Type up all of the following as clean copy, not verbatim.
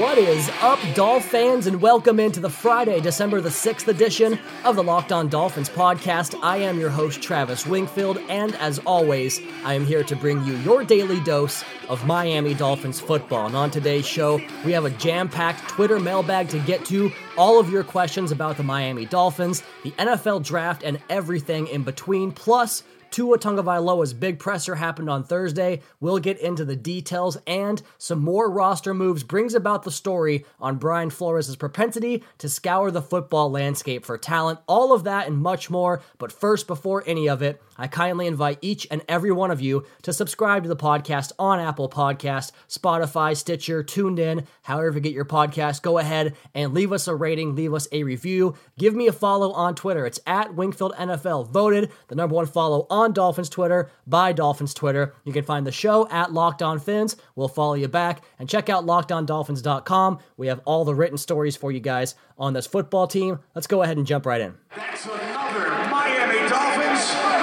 What is up, Dolph fans, and welcome into the Friday, December the 6th edition of the Locked On Dolphins podcast. I am your host, Travis Wingfield, and as always, I am here to bring you your daily dose of Miami Dolphins football. And on today's show, we have a jam-packed Twitter mailbag to get to, all of your questions about the Miami Dolphins, the NFL draft, and everything in between. Plus, Tua Tagovailoa's big presser happened on Thursday. We'll get into the details, and some more roster moves brings about the story on Brian Flores' propensity to scour the football landscape for talent. All of that and much more, but first, before any of it, I kindly invite each and every one of you to subscribe to the podcast on Apple Podcasts, Spotify, Stitcher, TuneIn, however you get your podcast. Go ahead and leave us a rating, leave us a review. Give me a follow on Twitter. It's at Wingfield NFL Voted, the number one follow on Dolphins Twitter by Dolphins Twitter. You can find the show at Locked On Fins. We'll follow you back, and check out LockedOnDolphins.com. We have all the written stories for you guys on this football team. Let's go ahead and jump right in. That's another Miami Dolphins.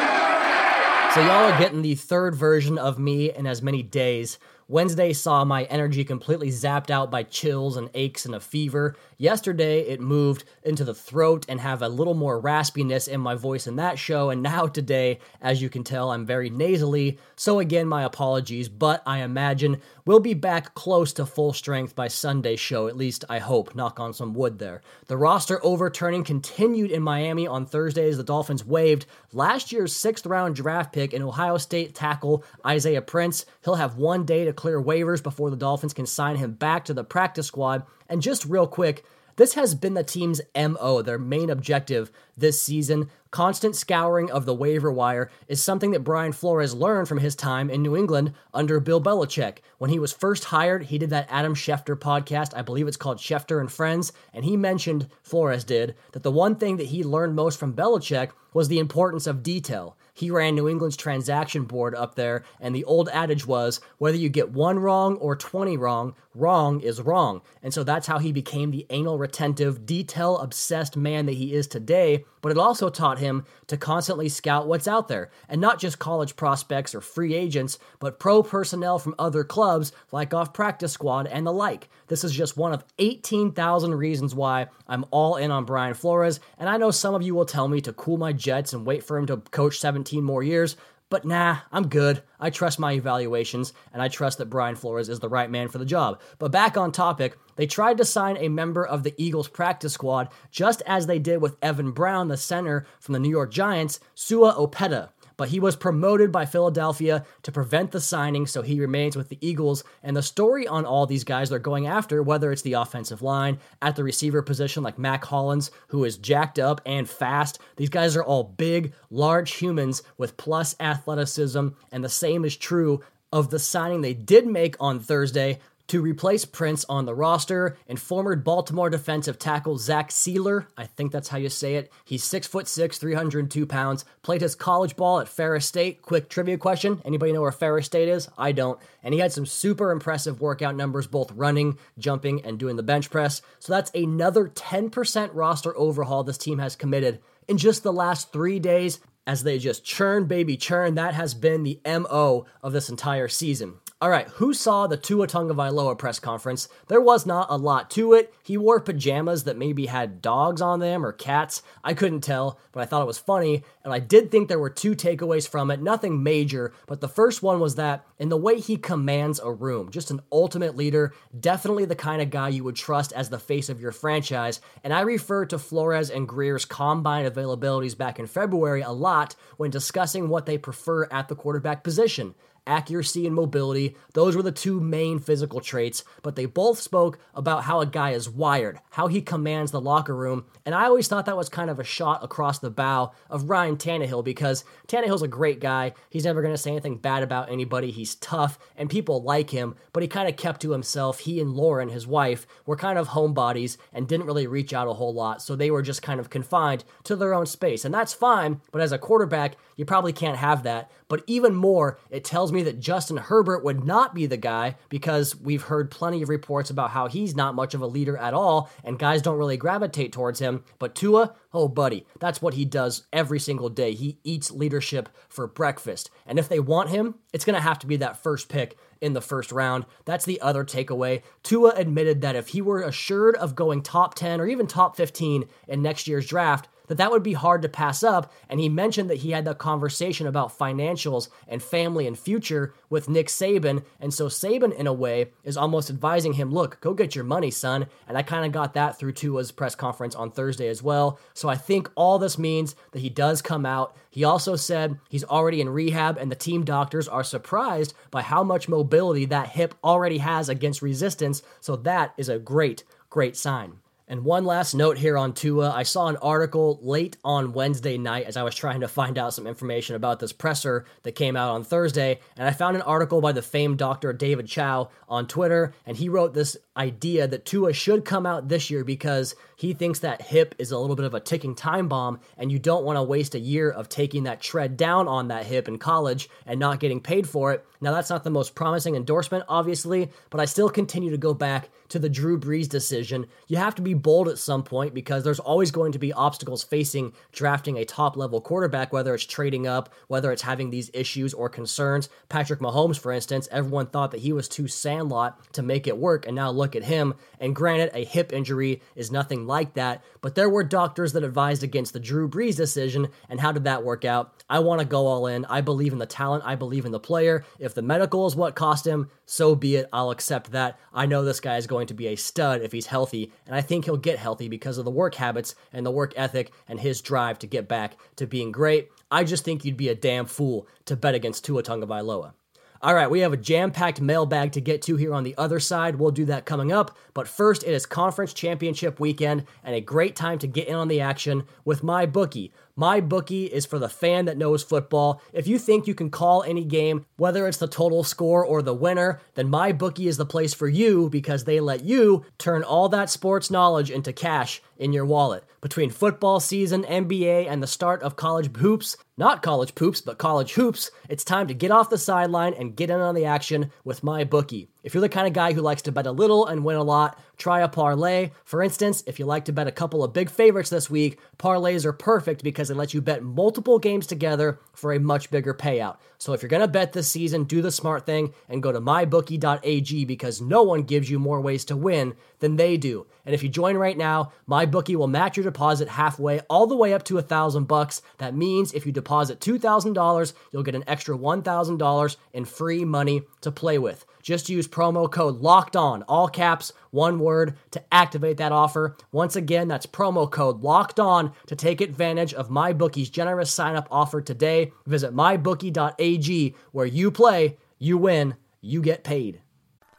So y'all are getting the third version of me in as many days. Wednesday saw my energy completely zapped out by chills and aches and a fever. Yesterday, it moved into the throat and have a little more raspiness in my voice in that show. And now today, as you can tell, I'm very nasally. So again, my apologies, but I imagine we'll be back close to full strength by Sunday's show, at least I hope, knock on some wood there. The roster overturning continued in Miami on Thursday as the Dolphins waived last year's 6th-round draft pick and Ohio State tackle Isaiah Prince. He'll have one day to clear waivers before the Dolphins can sign him back to the practice squad. And just real quick, this has been the team's MO, their main objective this season. Constant scouring of the waiver wire is something that Brian Flores learned from his time in New England under Bill Belichick. When he was first hired, he did that Adam Schefter podcast. I believe it's called Schefter and Friends. And he mentioned, Flores did, that the one thing that he learned most from Belichick was the importance of detail. He ran New England's transaction board up there, and the old adage was, whether you get one wrong or 20 wrong, wrong is wrong. And so that's how he became the anal-retentive, detail-obsessed man that he is today, but it also taught him to constantly scout what's out there, and not just college prospects or free agents, but pro personnel from other clubs, like off practice squad and the like. This is just one of 18,000 reasons why I'm all in on Brian Flores, and I know some of you will tell me to cool my jets and wait for him to coach 17 more years, but nah, I'm good. I trust my evaluations, and I trust that Brian Flores is the right man for the job. But back on topic, they tried to sign a member of the Eagles practice squad, just as they did with Evan Brown, the center from the New York Giants, Sua Opeta. But he was promoted by Philadelphia to prevent the signing, so he remains with the Eagles. And the story on all these guys they're going after, whether it's the offensive line, at the receiver position like Mac Hollins, who is jacked up and fast. These guys are all big, large humans with plus athleticism, and the same is true of the signing they did make on Thursday to replace Prince on the roster, and former Baltimore defensive tackle Zach Sealer, I think that's how you say it. He's 6'6", 302 pounds, played his college ball at Ferris State. Quick trivia question, anybody know where Ferris State is? I don't. And he had some super impressive workout numbers, both running, jumping, and doing the bench press. So that's another 10% roster overhaul this team has committed in just the last 3 days as they just churn, baby, churn. That has been the MO of this entire season. All right, who saw the Tua Tagovailoa press conference? There was not a lot to it. He wore pajamas that maybe had dogs on them or cats. I couldn't tell, but I thought it was funny, and I did think there were two takeaways from it, nothing major, but the first one was that in the way he commands a room, just an ultimate leader, definitely the kind of guy you would trust as the face of your franchise, and I refer to Flores and Greer's combine availabilities back in February a lot when discussing what they prefer at the quarterback position. accuracy and mobility. Those were the two main physical traits, but they both spoke about how a guy is wired, how he commands the locker room, and I always thought that was kind of a shot across the bow of Ryan Tannehill, because Tannehill's a great guy. He's never going to say anything bad about anybody. He's tough, and people like him, but he kind of kept to himself. He and Lauren, his wife, were kind of homebodies and didn't really reach out a whole lot, so they were just kind of confined to their own space, and that's fine, but as a quarterback, you probably can't have that. But even more, it tells me that Justin Herbert would not be the guy, because we've heard plenty of reports about how he's not much of a leader at all, and guys don't really gravitate towards him. But Tua, oh buddy, that's what he does every single day. He eats leadership for breakfast. And if they want him, it's going to have to be that first pick in the first round. That's the other takeaway. Tua admitted that if he were assured of going top 10 or even top 15 in next year's draft, that would be hard to pass up, and he mentioned that he had the conversation about financials and family and future with Nick Saban, and so Saban, in a way, is almost advising him, look, go get your money, son, and I kind of got that through Tua's press conference on Thursday as well, so I think all this means that he does come out. He also said he's already in rehab, and the team doctors are surprised by how much mobility that hip already has against resistance, so that is a great, great sign. And one last note here on Tua. I saw an article late on Wednesday night as I was trying to find out some information about this presser that came out on Thursday, and I found an article by the famed Dr. David Chow on Twitter, and he wrote this idea that Tua should come out this year because he thinks that hip is a little bit of a ticking time bomb, and you don't want to waste a year of taking that tread down on that hip in college and not getting paid for it. Now, that's not the most promising endorsement, obviously, but I still continue to go back to the Drew Brees decision. You have to be bold at some point, because there's always going to be obstacles facing drafting a top-level quarterback, whether it's trading up, whether it's having these issues or concerns. Patrick Mahomes, for instance, everyone thought that he was too sandlot to make it work, and now look at him. And granted, a hip injury is nothing like that, but there were doctors that advised against the Drew Brees decision, and how did that work out? I want to go all in. I believe in the talent. I believe in the player. If the medical is what cost him, so be it. I'll accept that. I know this guy is going to be a stud if he's healthy, and I think he'll get healthy because of the work habits and the work ethic and his drive to get back to being great. I just think you'd be a damn fool to bet against Tua Tagovailoa. All right, we have a jam-packed mailbag to get to here on the other side. We'll do that coming up. But first, it is conference championship weekend and a great time to get in on the action with MyBookie. MyBookie is for the fan that knows football. If you think you can call any game, whether it's the total score or the winner, then MyBookie is the place for you, because they let you turn all that sports knowledge into cash in your wallet. Between football season, NBA, and the start of college hoops, not college poops, but college hoops, it's time to get off the sideline and get in on the action with MyBookie. If you're the kind of guy who likes to bet a little and win a lot, try a parlay. For instance, if you like to bet a couple of big favorites this week, parlays are perfect because they let you bet multiple games together for a much bigger payout. So if you're going to bet this season, do the smart thing and go to mybookie.ag, because no one gives you more ways to win than they do. And if you join right now, MyBookie will match your deposit halfway, all the way up to $1,000. That means if you deposit $2,000, you'll get an extra $1,000 in free money to play with. Just use promo code LOCKEDON, all caps, one word, to activate that offer. Once again, that's promo code LOCKEDON to take advantage of MyBookie's generous sign-up offer today. Visit mybookie.ag, where you play, you win, you get paid.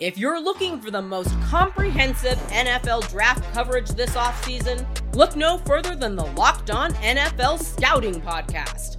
If you're looking for the most comprehensive NFL draft coverage this offseason, look no further than the Locked On NFL Scouting Podcast.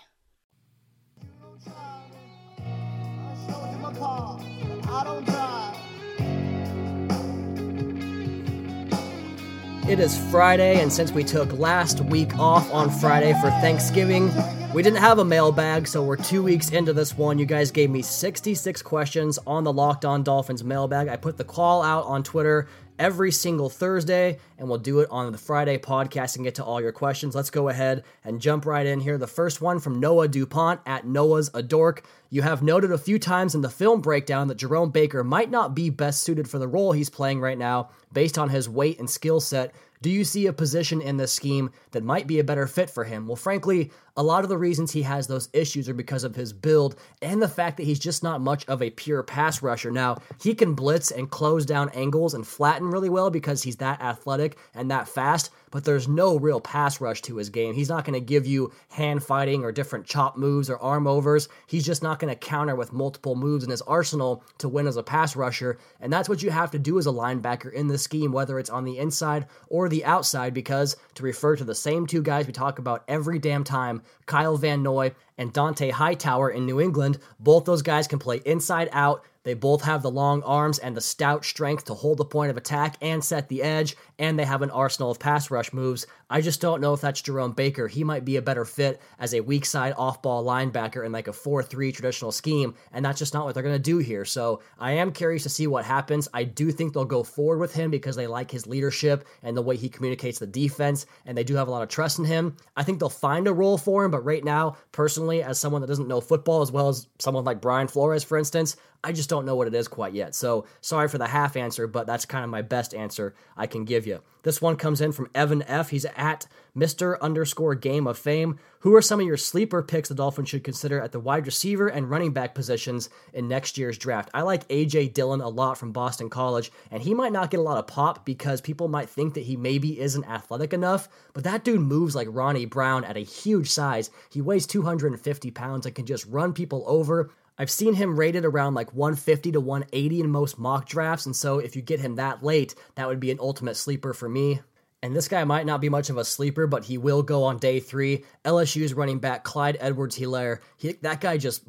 It is Friday, and since we took last week off on Friday for Thanksgiving, we didn't have a mailbag, so we're 2 weeks into this one. You guys gave me 66 questions on the Locked On Dolphins mailbag. I put the call out on Twitter. every single Thursday, and we'll do it on the Friday podcast and get to all your questions. Let's go ahead and jump right in here. The first one from Noah DuPont at Noah's a Dork. You have noted a few times in the film breakdown that Jerome Baker might not be best suited for the role he's playing right now based on his weight and skill set. Do you see a position in this scheme that might be a better fit for him? Well, frankly, a lot of the reasons he has those issues are because of his build and the fact that he's just not much of a pure pass rusher. Now, he can blitz and close down angles and flatten really well because he's that athletic and that fast, but there's no real pass rush to his game. He's not going to give you hand fighting or different chop moves or arm overs. He's just not going to counter with multiple moves in his arsenal to win as a pass rusher, and that's what you have to do as a linebacker in this scheme, whether it's on the inside or the outside, because to refer to the same two guys we talk about every damn time, Kyle Van Noy and Dante Hightower in New England, both those guys can play inside out. They both have the long arms and the stout strength to hold the point of attack and set the edge, and they have an arsenal of pass rush moves. I just don't know if that's Jerome Baker. He might be a better fit as a weak side off-ball linebacker in like a 4-3 traditional scheme, and that's just not what they're going to do here. So I am curious to see what happens. I do think they'll go forward with him because they like his leadership and the way he communicates the defense, and they do have a lot of trust in him. I think they'll find a role for him, but right now, personally, as someone that doesn't know football as well as someone like Brian Flores, for instance, I just don't know what it is quite yet. So sorry for the half answer, but that's kind of my best answer I can give you. This one comes in from Evan F. He's at Mr_Game of Fame. Who are some of your sleeper picks the Dolphins should consider at the wide receiver and running back positions in next year's draft? I like A.J. Dillon a lot from Boston College, and he might not get a lot of pop because people might think that he maybe isn't athletic enough, but that dude moves like Ronnie Brown at a huge size. He weighs 250 pounds and can just run people over. I've seen him rated around like 150 to 180 in most mock drafts, and so if you get him that late, that would be an ultimate sleeper for me. And this guy might not be much of a sleeper, but he will go on day three. LSU's running back Clyde Edwards-Helaire, that guy just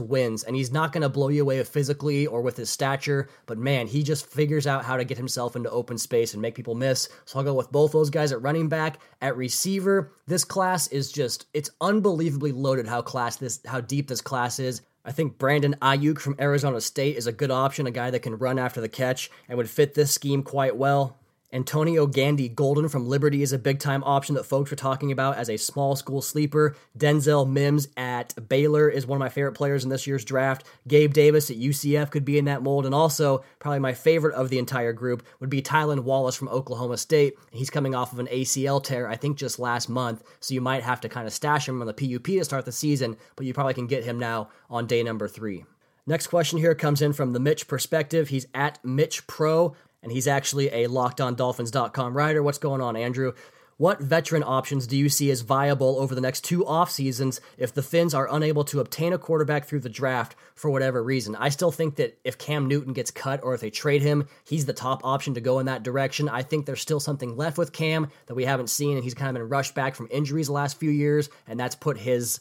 wins, and he's not going to blow you away physically or with his stature, but man, he just figures out how to get himself into open space and make people miss. So I'll go with both those guys at running back. At receiver, this class is just, it's unbelievably loaded how deep this class is. I think Brandon Ayuk from Arizona State is a good option, a guy that can run after the catch and would fit this scheme quite well. Antonio Gandy-Golden from Liberty is a big-time option that folks were talking about as a small school sleeper. Denzel Mims at Baylor is one of my favorite players in this year's draft. Gabe Davis at UCF could be in that mold. And also, probably my favorite of the entire group would be Tylan Wallace from Oklahoma State. He's coming off of an ACL tear, I think just last month, so you might have to kind of stash him on the PUP to start the season, but you probably can get him now on day number 3. Next question here comes in from the Mitch Perspective. He's at Mitch Pro, and he's actually a LockedOnDolphins.com writer. What's going on, Andrew? What veteran options do you see as viable over the next two off seasons if the Finns are unable to obtain a quarterback through the draft for whatever reason? I still think that if Cam Newton gets cut or if they trade him, he's the top option to go in that direction. I think there's still something left with Cam that we haven't seen, and he's kind of been rushed back from injuries the last few years, and that's put his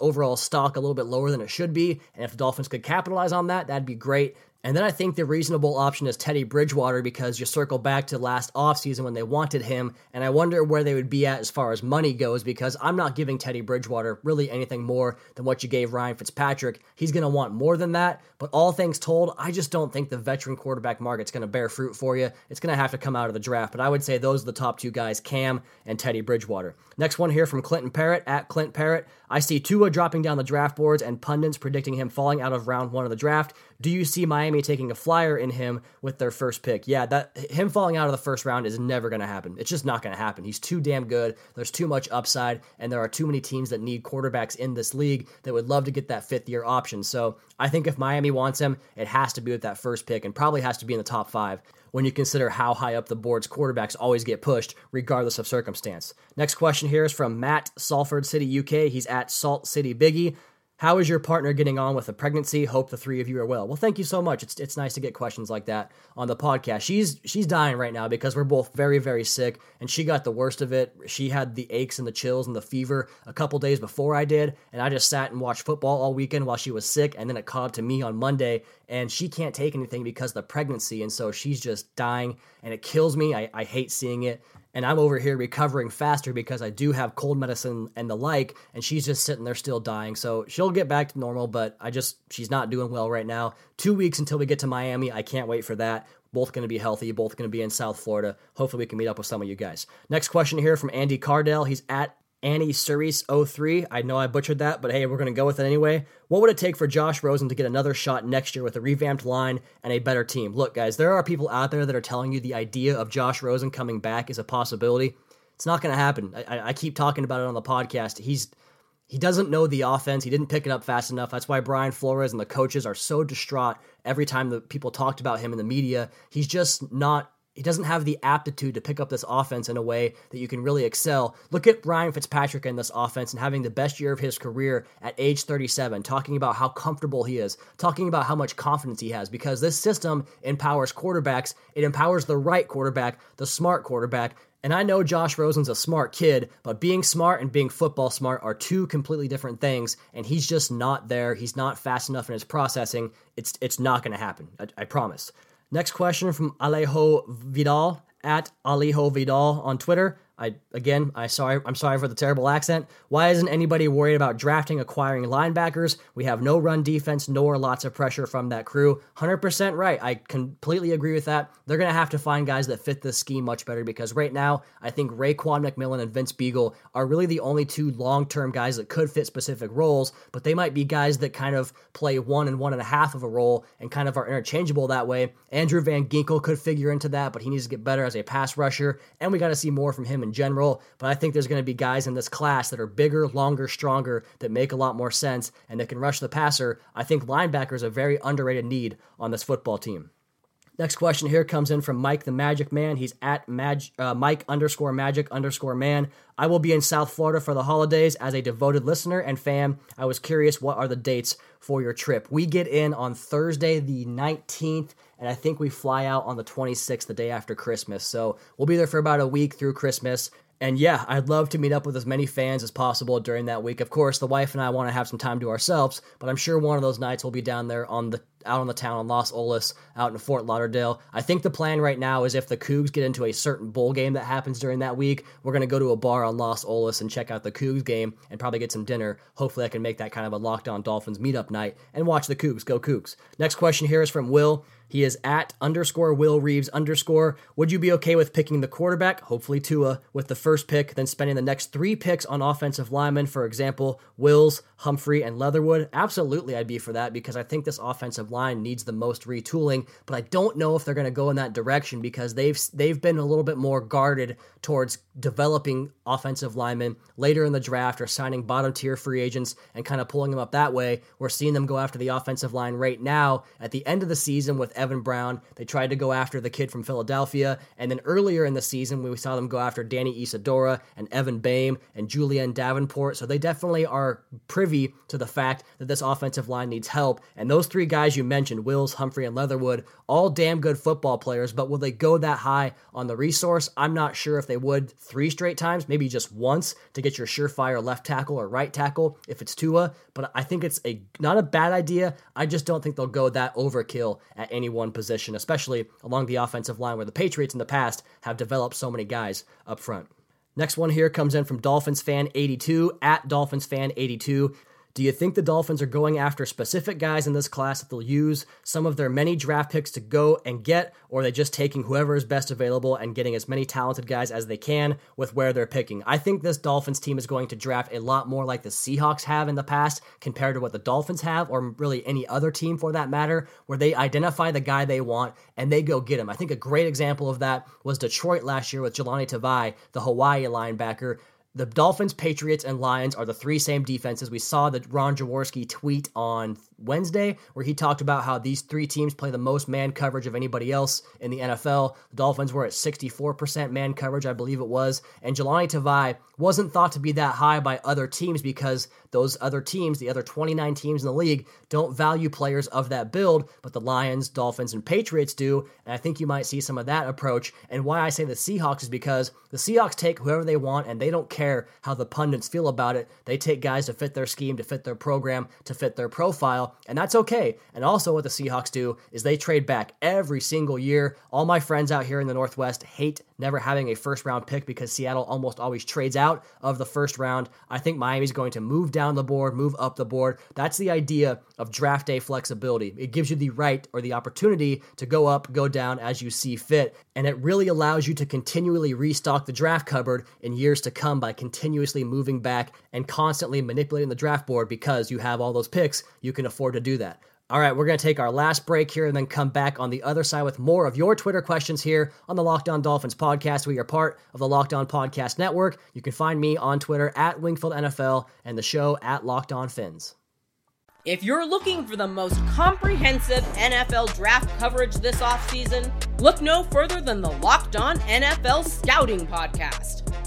overall stock a little bit lower than it should be. And if the Dolphins could capitalize on that, that'd be great. And then I think the reasonable option is Teddy Bridgewater, because you circle back to last offseason when they wanted him, and I wonder where they would be at as far as money goes, because I'm not giving Teddy Bridgewater really anything more than what you gave Ryan Fitzpatrick. He's going to want more than that, but all things told, I just don't think the veteran quarterback market's going to bear fruit for you. It's going to have to come out of the draft, but I would say those are the top two guys, Cam and Teddy Bridgewater. Next one here from Clinton Parrott, at Clint Parrott. I see Tua dropping down the draft boards and pundits predicting him falling out of round 1 of the draft. Do you see Miami taking a flyer in him with their first pick? Yeah, that him falling out of the first round is never going to happen. It's just not going to happen. He's too damn good. There's too much upside, and there are too many teams that need quarterbacks in this league that would love to get that fifth-year option. So I think if Miami wants him, it has to be with that first pick and probably has to be in the top 5. When you consider how high up the boards quarterbacks always get pushed, regardless of circumstance. Next question here is from Matt, Salford City, UK. He's at Salt City Biggie. How is your partner getting on with the pregnancy? Hope the three of you are well. Well, thank you so much. It's nice to get questions like that on the podcast. She's dying right now because we're both very, very sick, and she got the worst of it. She had the aches and the chills and the fever a couple days before I did, and I just sat and watched football all weekend while she was sick, and then it caught up to me on Monday, and she can't take anything because of the pregnancy, and so she's just dying, and it kills me. I hate seeing it. and I'm over here recovering faster because I do have cold medicine and the like, and she's just sitting there still dying. So she'll get back to normal, but she's not doing well right now. 2 weeks until we get to Miami. I can't wait for that. Both going to be healthy, both going to be in South Florida. Hopefully we can meet up with some of you guys. Next question here from Andy Cardell. He's at Annie Cerise 03. I know I butchered that, but hey, we're going to go with it anyway. What would it take for Josh Rosen to get another shot next year with a revamped line and a better team? Look, guys, there are people out there that are telling you the idea of Josh Rosen coming back is a possibility. It's not going to happen. I keep talking about it on the podcast. He doesn't know the offense. He didn't pick it up fast enough. That's why Brian Flores and the coaches are so distraught every time the people talked about him in the media. He's just not... He doesn't have the aptitude to pick up this offense in a way that you can really excel. Look at Ryan Fitzpatrick in this offense and having the best year of his career at age 37, talking about how comfortable he is, talking about how much confidence he has, because this system empowers quarterbacks. It empowers the right quarterback, the smart quarterback. And I know Josh Rosen's a smart kid, but being smart and being football smart are two completely different things, and he's just not there. He's not fast enough in his processing. It's not going to happen. I promise. Next question from Alejo Vidal, at Alejo Vidal on Twitter. I'm sorry for the terrible accent. Why isn't anybody worried about drafting, acquiring linebackers? We have no run defense, nor lots of pressure from that crew. 100% right. I completely agree with that. They're going to have to find guys that fit this scheme much better, because right now, I think Raekwon McMillan and Vince Beagle are really the only two long-term guys that could fit specific roles, but they might be guys that kind of play one and one and a half of a role and kind of are interchangeable that way. Andrew Van Ginkel could figure into that, but he needs to get better as a pass rusher, and we got to see more from him in general, but I think there's going to be guys in this class that are bigger, longer, stronger, that make a lot more sense, and that can rush the passer. I think linebacker is a very underrated need on this football team. Next question here comes in from Mike the Magic Man. He's at Mike_Magic_Man. I will be in South Florida for the holidays. As a devoted listener and fan, I was curious, what are the dates for your trip? We get in on Thursday the 19th, and I think we fly out on the 26th, the day after Christmas. So we'll be there for about a week through Christmas. And yeah, I'd love to meet up with as many fans as possible during that week. Of course, the wife and I want to have some time to ourselves, but I'm sure one of those nights we'll be down there out on the town in Los Olas, out in Fort Lauderdale. I think the plan right now is if the Cougs get into a certain bowl game that happens during that week, we're going to go to a bar on Los Olas and check out the Cougs game and probably get some dinner. Hopefully I can make that kind of a Locked On Dolphins meetup night and watch the Cougs. Go Cougs. Next question here is from Will. He is at _Will_Reeves_. Would you be okay with picking the quarterback, hopefully Tua, with the first pick, then spending the next 3 picks on offensive linemen, for example, Wills, Humphrey, and Leatherwood? Absolutely, I'd be for that, because I think this offensive line needs the most retooling, but I don't know if they're going to go in that direction, because they've been a little bit more guarded towards developing offensive linemen later in the draft or signing bottom-tier free agents and kind of pulling them up that way. We're seeing them go after the offensive line right now. At the end of the season with Evan Brown, they tried to go after the kid from Philadelphia, and then earlier in the season we saw them go after Danny Isadora and Evan Boehm and Julian Davenport, so they definitely are privy to the fact that this offensive line needs help, and those 3 guys you mentioned, Wills, Humphrey, and Leatherwood, all damn good football players, but will they go that high on the resource? I'm not sure if they would 3 straight times, maybe just once to get your surefire left tackle or right tackle if it's Tua, but I think it's not a bad idea. I just don't think they'll go that overkill at any one position, especially along the offensive line where the Patriots in the past have developed so many guys up front. Next one here comes in from Dolphins Fan 82, at Dolphins Fan 82. Do you think the Dolphins are going after specific guys in this class that they'll use some of their many draft picks to go and get, or are they just taking whoever is best available and getting as many talented guys as they can with where they're picking? I think this Dolphins team is going to draft a lot more like the Seahawks have in the past compared to what the Dolphins have, or really any other team for that matter, where they identify the guy they want and they go get him. I think a great example of that was Detroit last year with Jelani Tavai, the Hawaii linebacker. The Dolphins, Patriots, and Lions are the 3 same defenses. We saw the Ron Jaworski tweet on Wednesday where he talked about how these 3 teams play the most man coverage of anybody else in the NFL. The Dolphins were at 64% man coverage, I believe it was, and Jelani Tavai wasn't thought to be that high by other teams because those other teams, the other 29 teams in the league, don't value players of that build, but the Lions, Dolphins, and Patriots do, and I think you might see some of that approach. And why I say the Seahawks is because the Seahawks take whoever they want, and they don't care how the pundits feel about it. They take guys to fit their scheme, to fit their program, to fit their profile, and that's okay. And also what the Seahawks do is they trade back every single year. All my friends out here in the Northwest hate never having a first-round pick because Seattle almost always trades out of the first round. I think Miami's going to move down the board, move up the board. That's the idea of draft day flexibility. It gives you the right or the opportunity to go up, go down as you see fit, and it really allows you to continually restock the draft cupboard in years to come by continuously moving back and constantly manipulating the draft board because you have all those picks. You can afford to do that. All right, we're going to take our last break here and then come back on the other side with more of your Twitter questions here on the Locked On Dolphins podcast. We are part of the Locked On Podcast Network. You can find me on Twitter at Wingfield NFL and the show at Locked On Fins. If you're looking for the most comprehensive NFL draft coverage this offseason, look no further than the Locked On NFL Scouting podcast.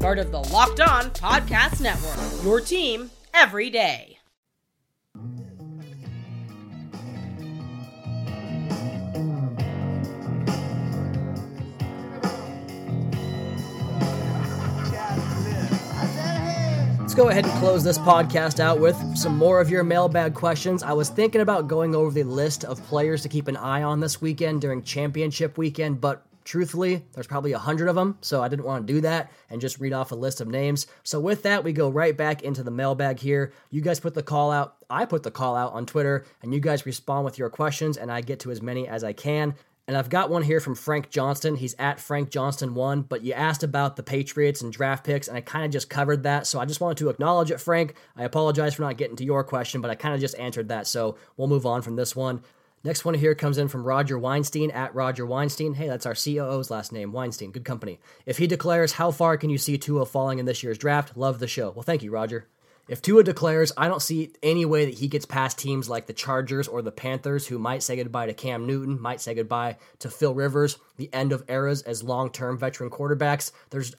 Part of the Locked On Podcast Network, your team every day. Let's go ahead and close this podcast out with some more of your mailbag questions. I was thinking about going over the list of players to keep an eye on this weekend during championship weekend, but truthfully, there's probably 100 of them, so I didn't want to do that and just read off a list of names. So with that, we go right back into the mailbag here. You guys put the call out. I put the call out on Twitter, and you guys respond with your questions, and I get to as many as I can. And I've got one here from Frank Johnston. He's at Frank Johnston1, but you asked about the Patriots and draft picks, and I kind of just covered that, so I just wanted to acknowledge it, Frank. I apologize for not getting to your question, but I kind of just answered that, so we'll move on from this one. Next one here comes in from Roger Weinstein, at Roger Weinstein. Hey, that's our COO's last name, Weinstein. Good company. If he declares, how far can you see Tua falling in this year's draft? Love the show. Well, thank you, Roger. If Tua declares, I don't see any way that he gets past teams like the Chargers or the Panthers, who might say goodbye to Cam Newton, might say goodbye to Phil Rivers, the end of eras as long-term veteran quarterbacks.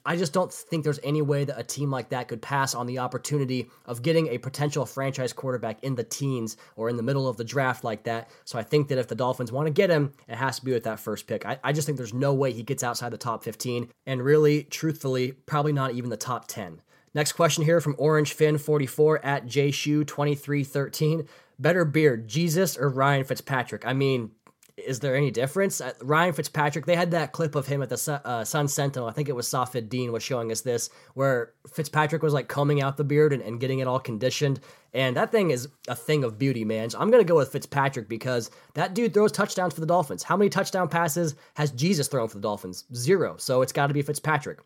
I just don't think there's any way that a team like that could pass on the opportunity of getting a potential franchise quarterback in the teens or in the middle of the draft like that. So I think that if the Dolphins want to get him, it has to be with that first pick. I just think there's no way he gets outside the top 15, and really, truthfully, probably not even the top 10. Next question here from OrangeFin44 at JShoe2313. Better beard, Jesus or Ryan Fitzpatrick? I mean, is there any difference? Ryan Fitzpatrick, they had that clip of him at the Sun Sentinel. I think it was Safed Dean was showing us this, where Fitzpatrick was like combing out the beard and getting it all conditioned. And that thing is a thing of beauty, man. So I'm going to go with Fitzpatrick because that dude throws touchdowns for the Dolphins. How many touchdown passes has Jesus thrown for the Dolphins? 0. So it's got to be Fitzpatrick.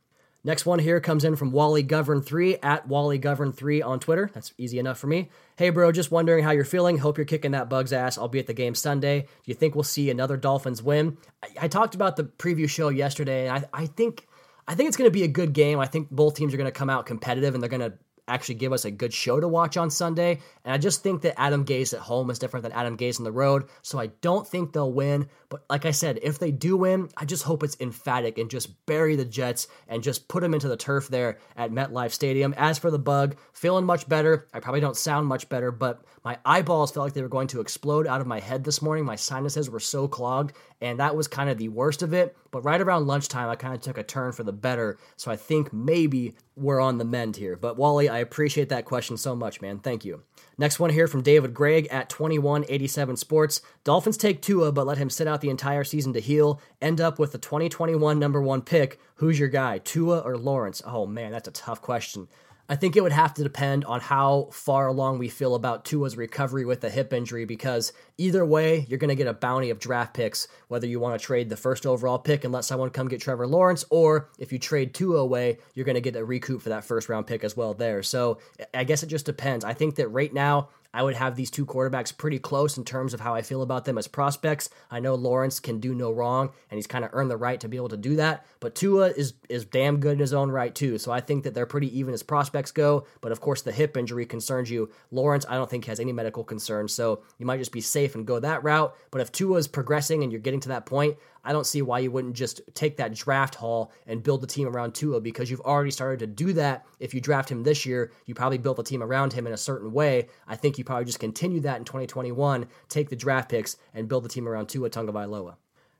Next one here comes in from WallyGovern3, at WallyGovern3 on Twitter. That's easy enough for me. Hey, bro, just wondering how you're feeling. Hope you're kicking that Bugs ass. I'll be at the game Sunday. Do you think we'll see another Dolphins win? I talked about the preview show yesterday, and I think it's going to be a good game. I think both teams are going to come out competitive, and they're going to actually give us a good show to watch on Sunday. And I just think that Adam Gase at home is different than Adam Gase on the road, so I don't think they'll win. But like I said, if they do win, I just hope it's emphatic and just bury the Jets and just put them into the turf there at MetLife Stadium. As for the Bug, feeling much better. I probably don't sound much better, but my eyeballs felt like they were going to explode out of my head this morning. My sinuses were so clogged, and that was kind of the worst of it. But right around lunchtime, I kind of took a turn for the better, so I think maybe we're on the mend here. But Wally, I appreciate that question so much, man. Thank you. Next one here from David Gregg at 2187 Sports. Dolphins take Tua, but let him sit out the entire season to heal. End up with the 2021 number 1 pick. Who's your guy, Tua or Lawrence? Oh, man, that's a tough question. I think it would have to depend on how far along we feel about Tua's recovery with the hip injury, because either way, you're going to get a bounty of draft picks, whether you want to trade the first overall pick and let someone come get Trevor Lawrence, or if you trade Tua away, you're going to get a recoup for that first round pick as well there. So I guess it just depends. I think that right now, I would have these two quarterbacks pretty close in terms of how I feel about them as prospects. I know Lawrence can do no wrong, and he's kind of earned the right to be able to do that, but Tua is damn good in his own right too, so I think that they're pretty even as prospects go, but of course the hip injury concerns you. Lawrence, I don't think has any medical concerns, so you might just be safe and go that route, but if Tua is progressing and you're getting to that point, I don't see why you wouldn't just take that draft haul and build the team around Tua, because you've already started to do that. If you draft him this year, you probably built the team around him in a certain way. I think you probably just continue that in 2021, take the draft picks, and build the team around Tua Tagovailoa.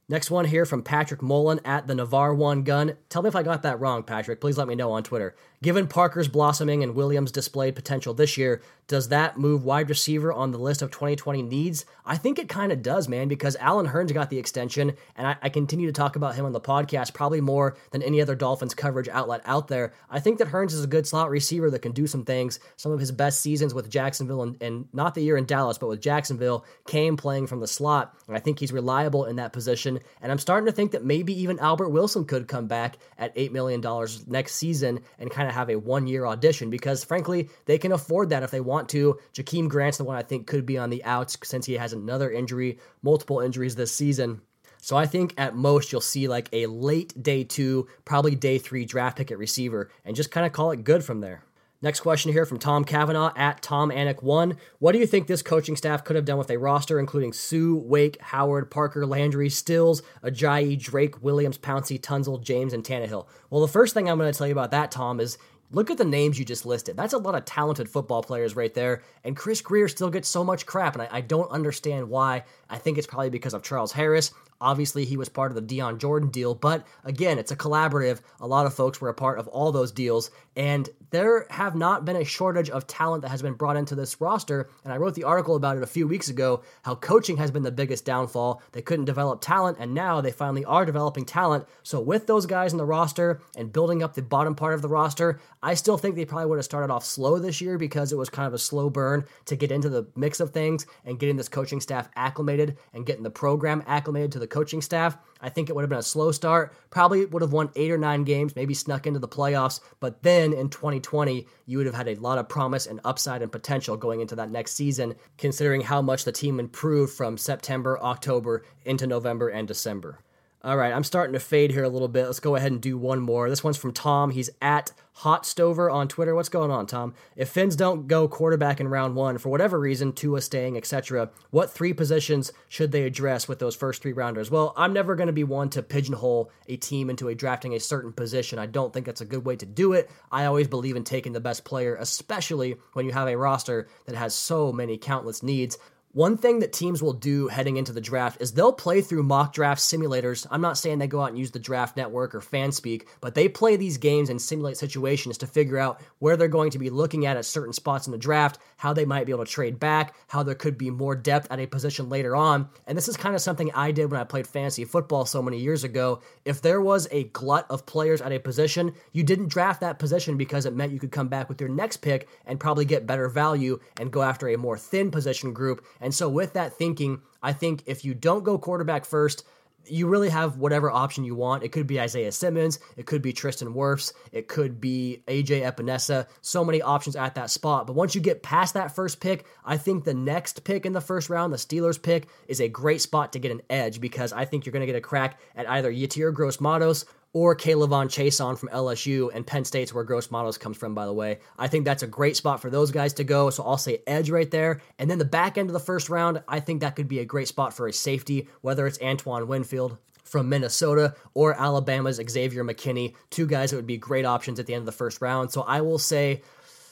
Next one here from Patrick Mullen at the Navar1 Gun. Tell me if I got that wrong, Patrick. Please let me know on Twitter. Given Parker's blossoming and Williams' displayed potential this year, does that move wide receiver on the list of 2020 needs? I think it kind of does, man, because Allen Hurns got the extension, and I continue to talk about him on the podcast probably more than any other Dolphins coverage outlet out there. I think that Hurns is a good slot receiver that can do some things. Some of his best seasons with Jacksonville, and not the year in Dallas, but with Jacksonville, came playing from the slot, and I think he's reliable in that position. And I'm starting to think that maybe even Albert Wilson could come back at $8 million next season and kind of have a one-year audition, because frankly, they can afford that if they want to. Jakeem Grant's the one I think could be on the outs since he has another injury, multiple injuries this season. So I think at most you'll see like a late day two, probably day three draft pick at receiver, and just kind of call it good from there. Next question here from Tom Cavanaugh at TomAnic1. What do you think this coaching staff could have done with a roster including Sue, Wake, Howard, Parker, Landry, Stills, Ajayi, Drake, Williams, Pouncey, Tunzel, James, and Tannehill? Well, the first thing I'm going to tell you about that, Tom, is look at the names you just listed. That's a lot of talented football players right there, and Chris Greer still gets so much crap, and I don't understand why. I think it's probably because of Charles Harris. Obviously, he was part of the Deion Jordan deal, but again, it's a collaborative. A lot of folks were a part of all those deals, and there have not been a shortage of talent that has been brought into this roster, and I wrote the article about it a few weeks ago, how coaching has been the biggest downfall. They couldn't develop talent, and now they finally are developing talent. So with those guys in the roster and building up the bottom part of the roster, I still think they probably would have started off slow this year, because it was kind of a slow burn to get into the mix of things and getting this coaching staff acclimated and getting the program acclimated to the coaching staff. I think it would have been a slow start, probably would have won 8 or 9 games, maybe snuck into the playoffs, but then in 2020, you would have had a lot of promise and upside and potential going into that next season, considering how much the team improved from September, October, into November and December. All right, I'm starting to fade here a little bit. Let's go ahead and do one more. This one's from Tom. He's at Hot Stover on Twitter. What's going on, Tom? If Fins don't go quarterback in round one, for whatever reason, Tua staying, etc., what 3 positions should they address with those first 3 rounders? Well, I'm never going to be one to pigeonhole a team into drafting a certain position. I don't think that's a good way to do it. I always believe in taking the best player, especially when you have a roster that has so many countless needs. One thing that teams will do heading into the draft is they'll play through mock draft simulators. I'm not saying they go out and use the Draft Network or FanSpeak, but they play these games and simulate situations to figure out where they're going to be looking at certain spots in the draft, how they might be able to trade back, how there could be more depth at a position later on. And this is kind of something I did when I played fantasy football so many years ago. If there was a glut of players at a position, you didn't draft that position because it meant you could come back with your next pick and probably get better value and go after a more thin position group. And so with that thinking, I think if you don't go quarterback first, you really have whatever option you want. It could be Isaiah Simmons. It could be Tristan Wirfs. It could be AJ Epinesa. So many options at that spot. But once you get past that first pick, I think the next pick in the first round, the Steelers pick, is a great spot to get an edge, because I think you're going to get a crack at either Yetur Gross-Matos or Kayvon Chason from LSU, and Penn State's where Gross-Matos comes from, by the way. I think that's a great spot for those guys to go, so I'll say edge right there. And then the back end of the first round, I think that could be a great spot for a safety, whether it's Antoine Winfield from Minnesota or Alabama's Xavier McKinney, 2 guys that would be great options at the end of the first round. So I will say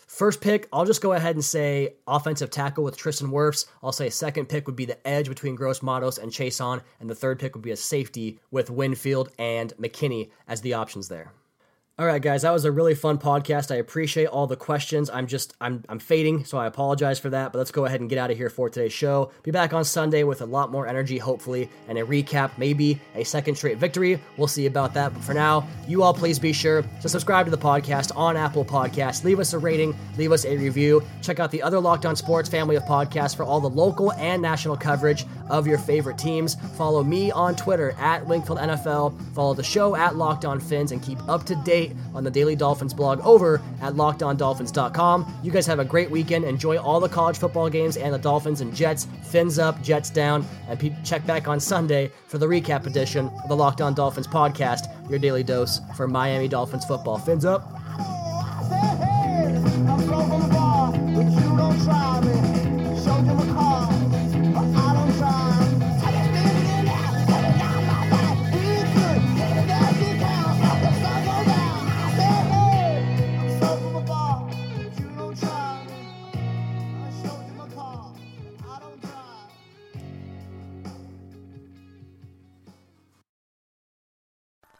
first pick, I'll just go ahead and say offensive tackle with Tristan Wirfs. I'll say second pick would be the edge between Gross-Matos and Chason, and the third pick would be a safety with Winfield and McKinney as the options there. All right, guys, that was a really fun podcast. I appreciate all the questions. I'm fading, so I apologize for that, but let's go ahead and get out of here for today's show. Be back on Sunday with a lot more energy, hopefully, and a recap, maybe a second straight victory. We'll see about that. But for now, you all please be sure to subscribe to the podcast on Apple Podcasts. Leave us a rating. Leave us a review. Check out the other Locked On Sports family of podcasts for all the local and national coverage of your favorite teams. Follow me on Twitter at WingfieldNFL. Follow the show at Locked On Fins and keep up to date on the Daily Dolphins blog over at LockedOnDolphins.com. You guys have a great weekend. Enjoy all the college football games and the Dolphins and Jets. Fins up, Jets down, and check back on Sunday for the recap edition of the Locked On Dolphins podcast, your daily dose for Miami Dolphins football. Fins up.